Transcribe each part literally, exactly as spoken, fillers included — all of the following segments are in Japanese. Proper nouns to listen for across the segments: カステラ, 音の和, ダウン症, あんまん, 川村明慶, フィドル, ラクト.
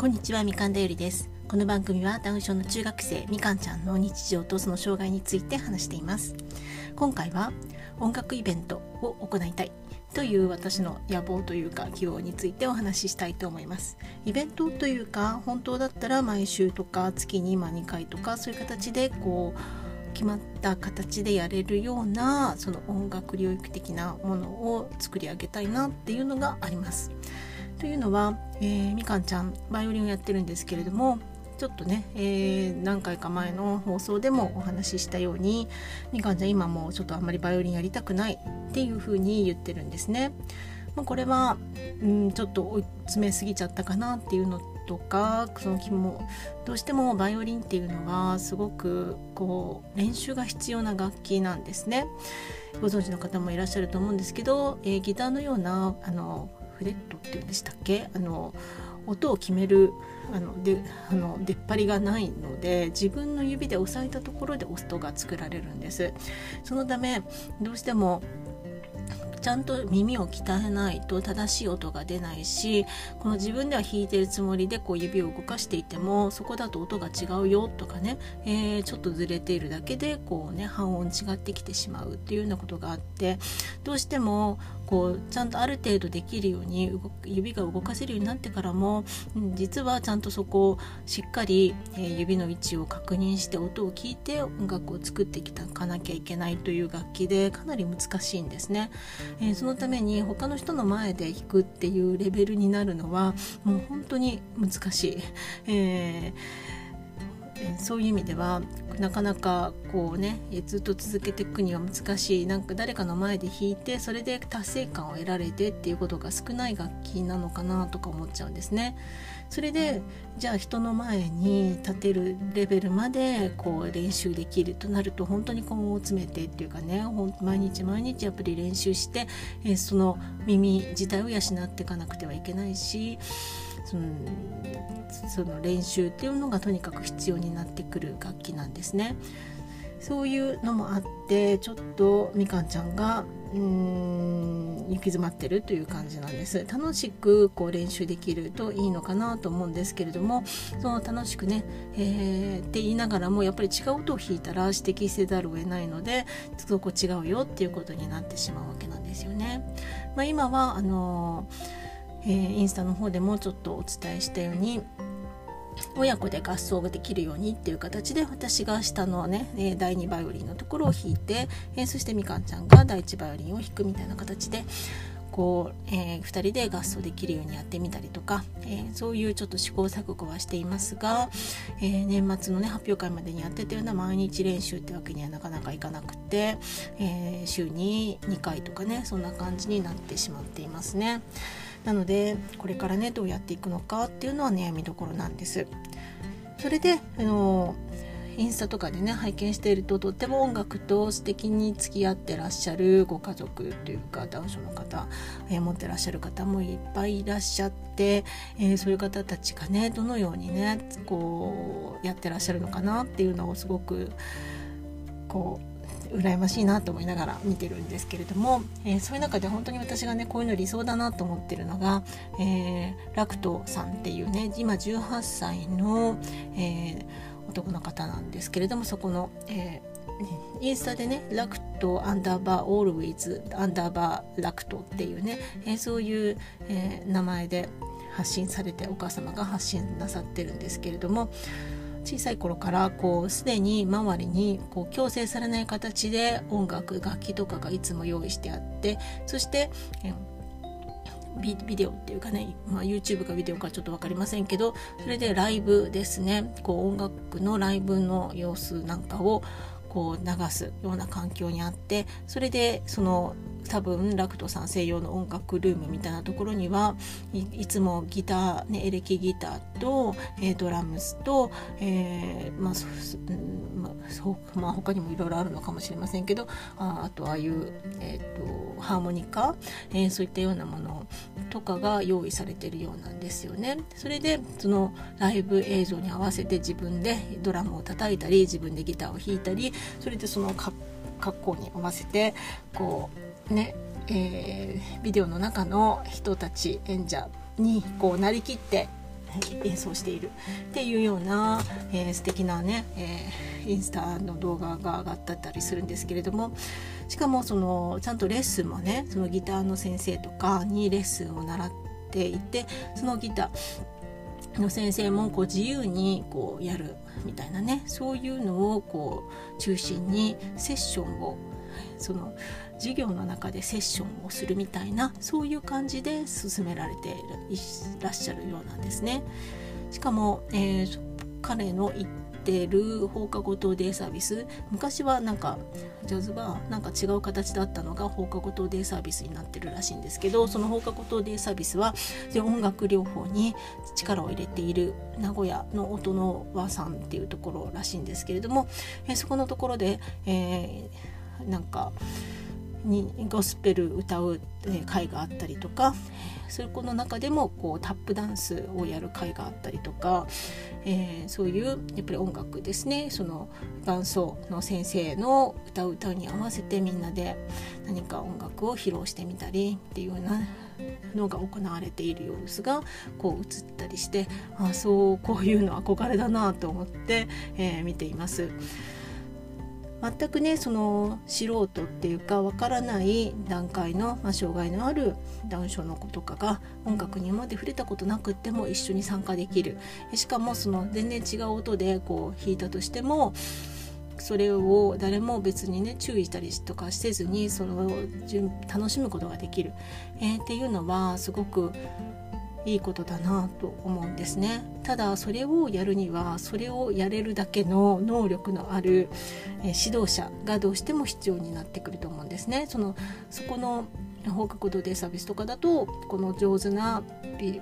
こんにちは、みかんだよりです。この番組はダウン症の中学生みかんちゃんの日常とその障害について話しています。今回は音楽イベントを行いたいという私の野望というか希望についてお話ししたいと思います。イベントというか本当だったら毎週とか月ににかいとかそういう形でこう決まった形でやれるようなその音楽領域的なものを作り上げたいなっていうのがあります。というのは、えー、みかんちゃんバイオリンをやってるんですけれども、ちょっとね、えー、何回か前の放送でもお話ししたように、みかんちゃん今もうちょっとあんまりバイオリンやりたくないっていうふうに言ってるんですね。まあ、これは、うん、ちょっと追い詰めすぎちゃったかなっていうのとか、その気もどうしてもバイオリンっていうのはすごくこう練習が必要な楽器なんですね。ご存知の方もいらっしゃると思うんですけど、えー、ギターのようなあのフレットって言うんでしたっけ、あの音を決めるあのであの出っ張りがないので、自分の指で押さえたところで音が作られるんです。そのためどうしてもちゃんと耳を鍛えないと正しい音が出ないし、この自分では弾いてるつもりでこう指を動かしていても、そこだと音が違うよとかね、えー、ちょっとずれているだけでこうね半音違ってきてしまうっていうようなことがあって、どうしてもこうちゃんとある程度できるように動指が動かせるようになってからも、うん、実はちゃんとそこをしっかり、えー、指の位置を確認して音を聞いて音楽を作っていかなきゃいけないという楽器で、かなり難しいんですね。えー、そのために他の人の前で弾くっていうレベルになるのはもう本当に難しい、えー、そういう意味ではなかなかこうねずっと続けていくには難しい、なんか誰かの前で弾いてそれで達成感を得られてっていうことが少ない楽器なのかなとか思っちゃうんですね。それでじゃあ人の前に立てるレベルまでこう練習できるとなると、本当に根を詰めてっていうかね、毎日毎日やっぱり練習して、えー、その耳自体を養っていかなくてはいけないし、その、その練習っていうのがとにかく必要になってくる楽器なんですね。そういうのもあって、ちょっとみかんちゃんがうーん行き詰まってるという感じなんです。楽しくこう練習できるといいのかなと思うんですけれども、その楽しくね、えー、って言いながらもやっぱり違う音を弾いたら指摘せざるを得ないので、そこ違うよっていうことになってしまうわけなんですよね。まあ、今はあのーえー、インスタの方でもちょっとお伝えしたように、親子で合奏ができるようにっていう形で、私が下のねだいにバイオリンのところを弾いて、そしてみかんちゃんがだいいちバイオリンを弾くみたいな形でこう、えー、ふたりで合奏できるようにやってみたりとか、えー、そういうちょっと試行錯誤はしていますが、えー、年末のね発表会までにやってたような毎日練習ってわけにはなかなかいかなくて、えー、週ににかいとかね、そんな感じになってしまっていますね。なのでこれからねどうやっていくのかっていうのは悩みどころなんです。それであのインスタとかでね拝見していると、とっても音楽と素敵に付き合ってらっしゃるご家族というか、ダウン症の方、えー、持ってらっしゃる方もいっぱいいらっしゃって、えー、そういう方たちがねどのようにねこうやってらっしゃるのかなっていうのをすごくこう羨ましいなと思いながら見てるんですけれども、えー、そういう中で本当に私がねこういうの理想だなと思ってるのが、えー、ラクトさんっていうね今じゅうはっさいの、えー、男の方なんですけれども、そこの、えー、インスタでねラクトアンダーバーオールウィズアンダーバーラクトっていうね、えー、そういう、えー、名前で発信されて、お母様が発信なさってるんですけれども、小さい頃からこうすでに周りにこう強制されない形で音楽楽器とかがいつも用意してあって、そしてえビデオっていうかね、まあ、YouTube かビデオかちょっと分かりませんけど、それでライブですね、こう音楽のライブの様子なんかをこう流すような環境にあって、それでその多分ラクトさん専用の音楽ルームみたいなところには い, いつもギター、ね、エレキギターと、えー、ドラムスと、えーまあそうんまあそまあ、他にもいろいろあるのかもしれませんけど、 あ, あとああいう、えー、とハーモニカ、えー、そういったようなものとかが用意されているようなんですよね。それでそのライブ映像に合わせて自分でドラムを叩いたり、自分でギターを弾いたり、それでその格好に合わせてこうね、えー、ビデオの中の人たち演者にこうなりきって演奏しているっていうような、えー、素敵なね、えー、インスタの動画が上がったったりするんですけれども、しかもそのちゃんとレッスンもね、そのギターの先生とかにレッスンを習っていて、そのギターの先生もこう自由にこうやるみたいなね、そういうのをこう中心にセッションを、その授業の中でセッションをするみたいな、そういう感じで進められていらっしゃるようなんですね。しかも、えー、彼の言ってる放課後等デイサービス、昔はなんかジャズバーなんか違う形だったのが放課後等デイサービスになってるらしいんですけど、その放課後等デイサービスは音楽療法に力を入れている名古屋の音の和さんっていうところらしいんですけれども、えー、そこのところで、えー、なんかにゴスペル歌う会があったりとか、そこの中でもこうタップダンスをやる会があったりとか、えー、そういうやっぱり音楽ですね、その伴奏の先生の歌う歌に合わせてみんなで何か音楽を披露してみたりっていうようなのが行われている様子がこう映ったりして、あ、そうこういうの憧れだなと思って、えー、見ています。全くね、その素人っていうかわからない段階の、まあ、障害のあるダウン症の子とかが音楽にまで触れたことなくっても一緒に参加できる、しかもその全然違う音でこう弾いたとしても、それを誰も別にね注意したりとかせずにそれを楽しむことができる、えー、っていうのはすごくいいことだなと思うんですね。ただそれをやるには、それをやれるだけの能力のある指導者がどうしても必要になってくると思うんですね。そのそこの放課後等デイサービスとかだと、この上手な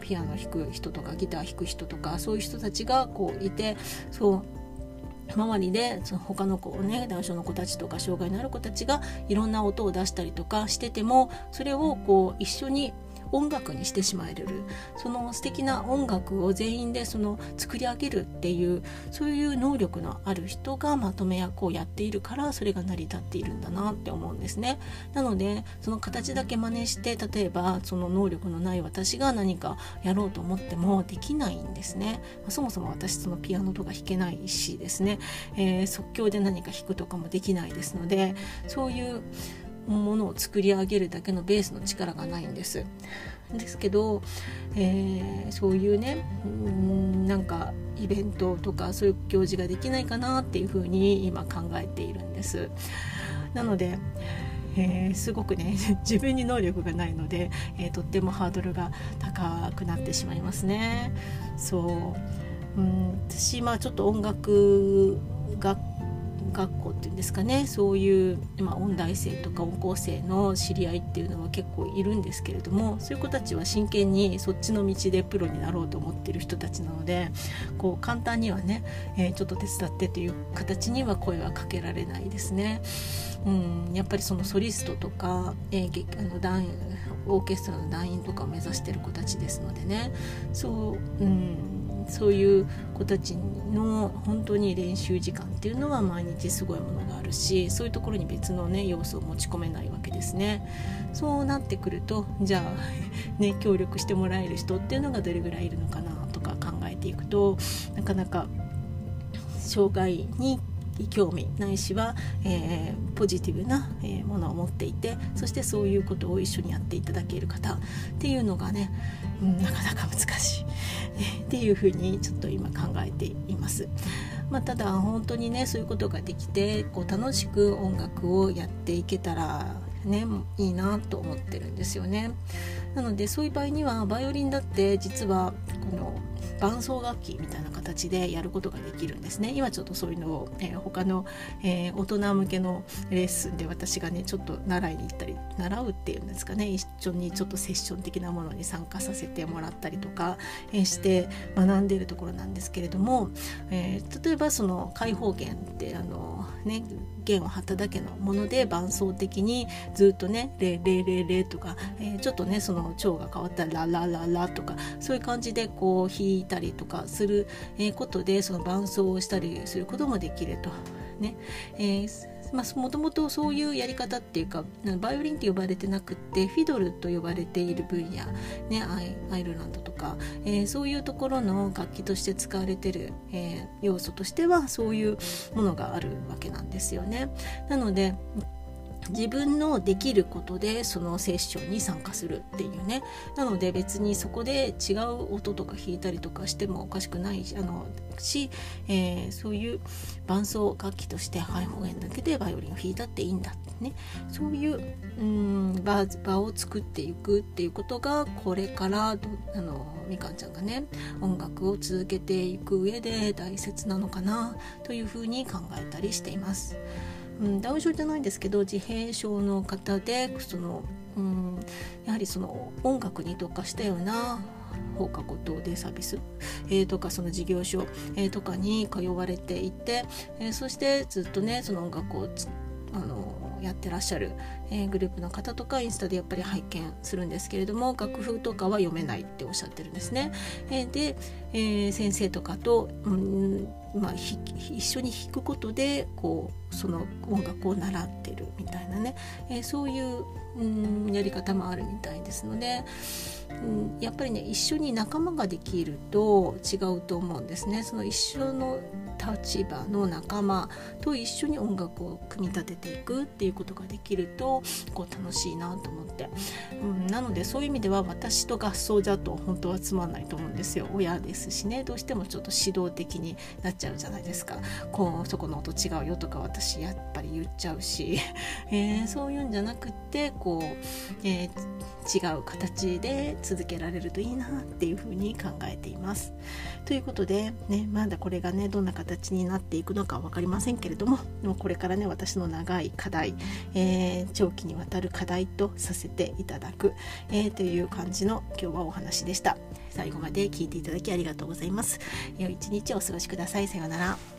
ピアノ弾く人とかギター弾く人とか、そういう人たちがこういて、そう周りでその他の子をね、ダウン症の子たちとか障害のある子たちがいろんな音を出したりとかしてても、それをこう一緒に音楽にしてしまえる、その素敵な音楽を全員でその作り上げるっていう、そういう能力のある人がまとめ役をやっているから、それが成り立っているんだなって思うんですね。なのでその形だけ真似して、例えばその能力のない私が何かやろうと思ってもできないんですね。そもそも私そのピアノとか弾けないしですね、えー、即興で何か弾くとかもできないですので、そういうものを作り上げるだけのベースの力がないんです。ですけど、えー、そういうね、うん、なんかイベントとかそういう行事ができないかなっていうふうに今考えているんです。なので、えー、すごくね自分に能力がないので、えー、とってもハードルが高くなってしまいますね。そう、うん、私まあちょっと音楽学学校っていうんですかね、そういう、まあ、音大生とか音高生の知り合いっていうのは結構いるんですけれども、そういう子たちは真剣にそっちの道でプロになろうと思っている人たちなので、こう簡単にはね、えー、ちょっと手伝ってという形には声はかけられないですね。うん、やっぱりそのソリストとか、えー、あの団員オーケストラの団員とかを目指している子たちですのでね、そう、うんそういう子たちの本当に練習時間っていうのは毎日すごいものがあるし、そういうところに別のね要素を持ち込めないわけですね。そうなってくると、じゃあね協力してもらえる人っていうのがどれぐらいいるのかなとか考えていくと、なかなか障害に興味ないしは、えー、ポジティブなものを持っていて、そしてそういうことを一緒にやっていただける方っていうのがね、うん、なかなか難しいっていうふうにちょっと今考えています。まあ、ただ本当にねそういうことができて、こう楽しく音楽をやっていけたらねいいなと思ってるんですよね。なのでそういう場合には、バイオリンだって実はこの伴奏楽器みたいな形でやることができるんですね。今ちょっとそういうのを、えー、他の、えー、大人向けのレッスンで私がねちょっと習いに行ったり、習うっていうんですかね、一緒にちょっとセッション的なものに参加させてもらったりとか、えー、して学んでいるところなんですけれども、えー、例えばその開放弦ってあのね弦を張っただけのもので伴奏的にずっとねレレレレとか、えー、ちょっとねその調が変わったらララララとか、そういう感じでこう弾いたりとかすることで、その伴奏をしたりすることもできるとね、えー、まあ、もともとそういうやり方っていうかバイオリンって呼ばれてなくってフィドルと呼ばれている分野、ね、ア, アイルランドとか、えー、そういうところの楽器として使われてる、えー、要素としてはそういうものがあるわけなんですよね。なので自分のできることでそのセッションに参加するっていうね。なので別にそこで違う音とか弾いたりとかしてもおかしくないあのし、えー、そういう伴奏楽器としてハイホーンだけでバイオリンを弾いたっていいんだってね。そういう、うーん、場、場を作っていくっていうことがこれからあのみかんちゃんがね音楽を続けていく上で大切なのかなというふうに考えたりしています。うん、ダウン症じゃないんですけど自閉症の方でその、うん、やはりその音楽に特化したような放課後等デイサービス、えー、とかその事業所、えー、とかに通われていて、えー、そしてずっとねその音楽をつあのやってらっしゃる、えー、グループの方とかインスタでやっぱり拝見するんですけれども楽譜とかは読めないっておっしゃってるんですね。えー、で、えー、先生とかと、うんまあ、一緒に弾くことでこうその音楽を習ってるみたいなね、えー、そういう、うん、やり方もあるみたいですので、うん、やっぱりね一緒に仲間ができると違うと思うんですね。その一緒の立場の仲間と一緒に音楽を組み立てていくっていうことができるとこう楽しいなと思って、うん、なのでそういう意味では私と合奏じゃと本当はつまんないと思うんですよ。親ですしねどうしてもちょっと指導的になっちゃうじゃないですか。こうそこの音違うよとか私やっぱり言っちゃうし、えー、そういうんじゃなくってこう、えー、違う形で続けられるといいなっていうふうに考えています。ということで、ね、まだこれがねどんな形になっていくのか分かりませんけれども、でもこれからね私の長い課題、えー、長期にわたる課題とさせていただく、えー、という感じの今日はお話でした。最後まで聞いていただきありがとうございます。良い一日をお過ごしください。さようなら。